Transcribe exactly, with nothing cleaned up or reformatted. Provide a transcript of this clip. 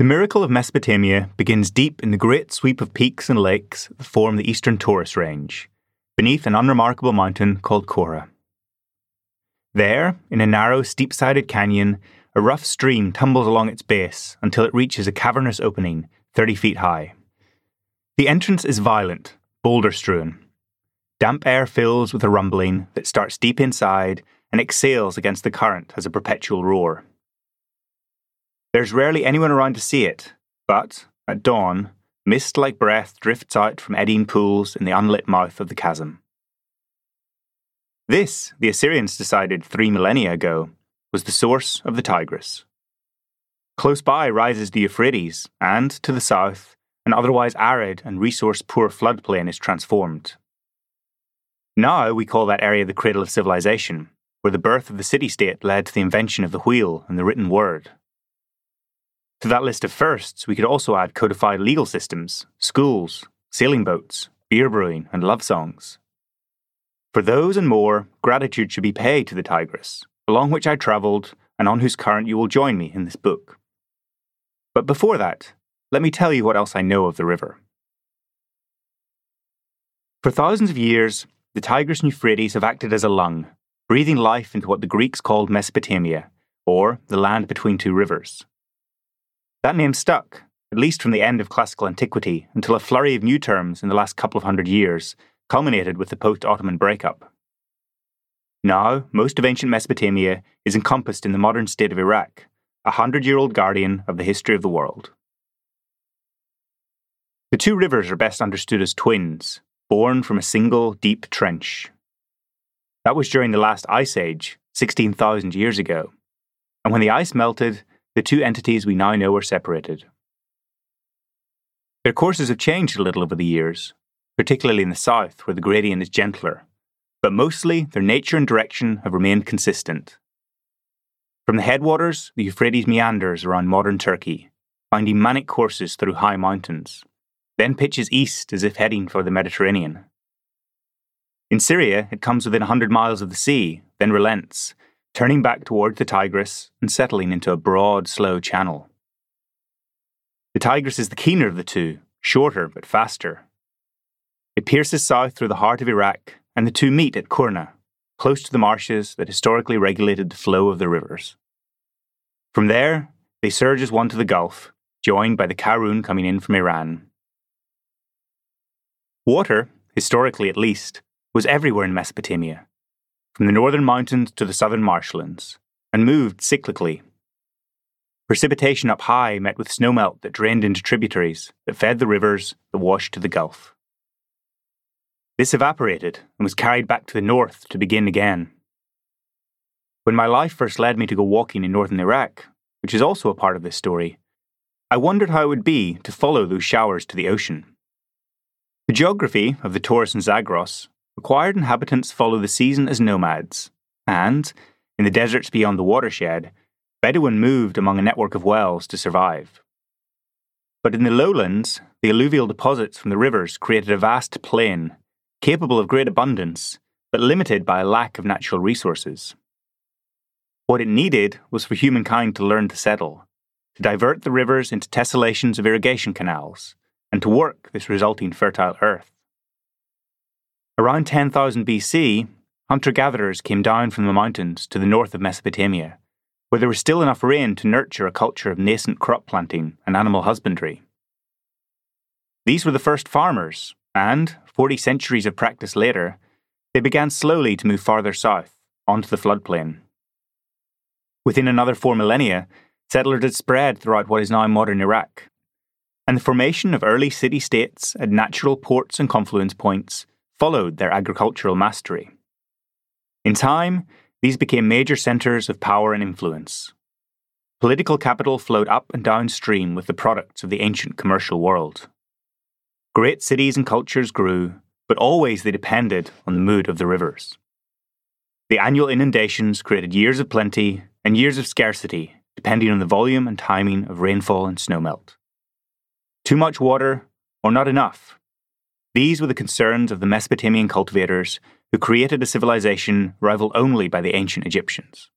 The miracle of Mesopotamia begins deep in the great sweep of peaks and lakes that form the eastern Taurus Range, beneath an unremarkable mountain called Kora. There, in a narrow, steep-sided canyon, a rough stream tumbles along its base until it reaches a cavernous opening thirty feet high. The entrance is violent, boulder-strewn. Damp air fills with a rumbling that starts deep inside and exhales against the current as a perpetual roar. There's rarely anyone around to see it, but, at dawn, mist-like breath drifts out from eddying pools in the unlit mouth of the chasm. This, the Assyrians decided three millennia ago, was the source of the Tigris. Close by rises the Euphrates, and, to the south, an otherwise arid and resource-poor floodplain is transformed. Now we call that area the Cradle of Civilization, where the birth of the city-state led to the invention of the wheel and the written word. To that list of firsts, we could also add codified legal systems, schools, sailing boats, beer brewing, and love songs. For those and more, gratitude should be paid to the Tigris, along which I travelled and on whose current you will join me in this book. But before that, let me tell you what else I know of the river. For thousands of years, the Tigris and Euphrates have acted as a lung, breathing life into what the Greeks called Mesopotamia, or the land between two rivers. That name stuck, at least from the end of classical antiquity, until a flurry of new terms in the last couple of hundred years culminated with the post-Ottoman breakup. Now, most of ancient Mesopotamia is encompassed in the modern state of Iraq, a hundred-year-old guardian of the history of the world. The two rivers are best understood as twins, born from a single deep trench. That was during the last ice age, sixteen thousand years ago, and when the ice melted, the two entities we now know are separated. Their courses have changed a little over the years, particularly in the south where the gradient is gentler, but mostly their nature and direction have remained consistent. From the headwaters, the Euphrates meanders around modern Turkey, finding manic courses through high mountains, then pitches east as if heading for the Mediterranean. In Syria, it comes within one hundred miles of the sea, then relents, turning back towards the Tigris and settling into a broad, slow channel. The Tigris is the keener of the two, shorter but faster. It pierces south through the heart of Iraq, and the two meet at Kurna, close to the marshes that historically regulated the flow of the rivers. From there, they surge as one to the Gulf, joined by the Karun coming in from Iran. Water, historically at least, was everywhere in Mesopotamia, from the northern mountains to the southern marshlands, and moved cyclically. Precipitation up high met with snowmelt that drained into tributaries that fed the rivers that washed to the Gulf. This evaporated and was carried back to the north to begin again. When my life first led me to go walking in northern Iraq, which is also a part of this story, I wondered how it would be to follow those showers to the ocean. The geography of the Taurus and Zagros required inhabitants follow the season as nomads, and, in the deserts beyond the watershed, Bedouin moved among a network of wells to survive. But in the lowlands, the alluvial deposits from the rivers created a vast plain, capable of great abundance, but limited by a lack of natural resources. What it needed was for humankind to learn to settle, to divert the rivers into tessellations of irrigation canals, and to work this resulting fertile earth. Around ten thousand B C, hunter-gatherers came down from the mountains to the north of Mesopotamia, where there was still enough rain to nurture a culture of nascent crop planting and animal husbandry. These were the first farmers, and, forty centuries of practice later, they began slowly to move farther south, onto the floodplain. Within another four millennia, settlers had spread throughout what is now modern Iraq, and the formation of early city-states at natural ports and confluence points followed their agricultural mastery. In time, these became major centres of power and influence. Political capital flowed up and downstream with the products of the ancient commercial world. Great cities and cultures grew, but always they depended on the mood of the rivers. The annual inundations created years of plenty and years of scarcity, depending on the volume and timing of rainfall and snowmelt. Too much water, or not enough. These were the concerns of the Mesopotamian cultivators who created a civilization rivaled only by the ancient Egyptians.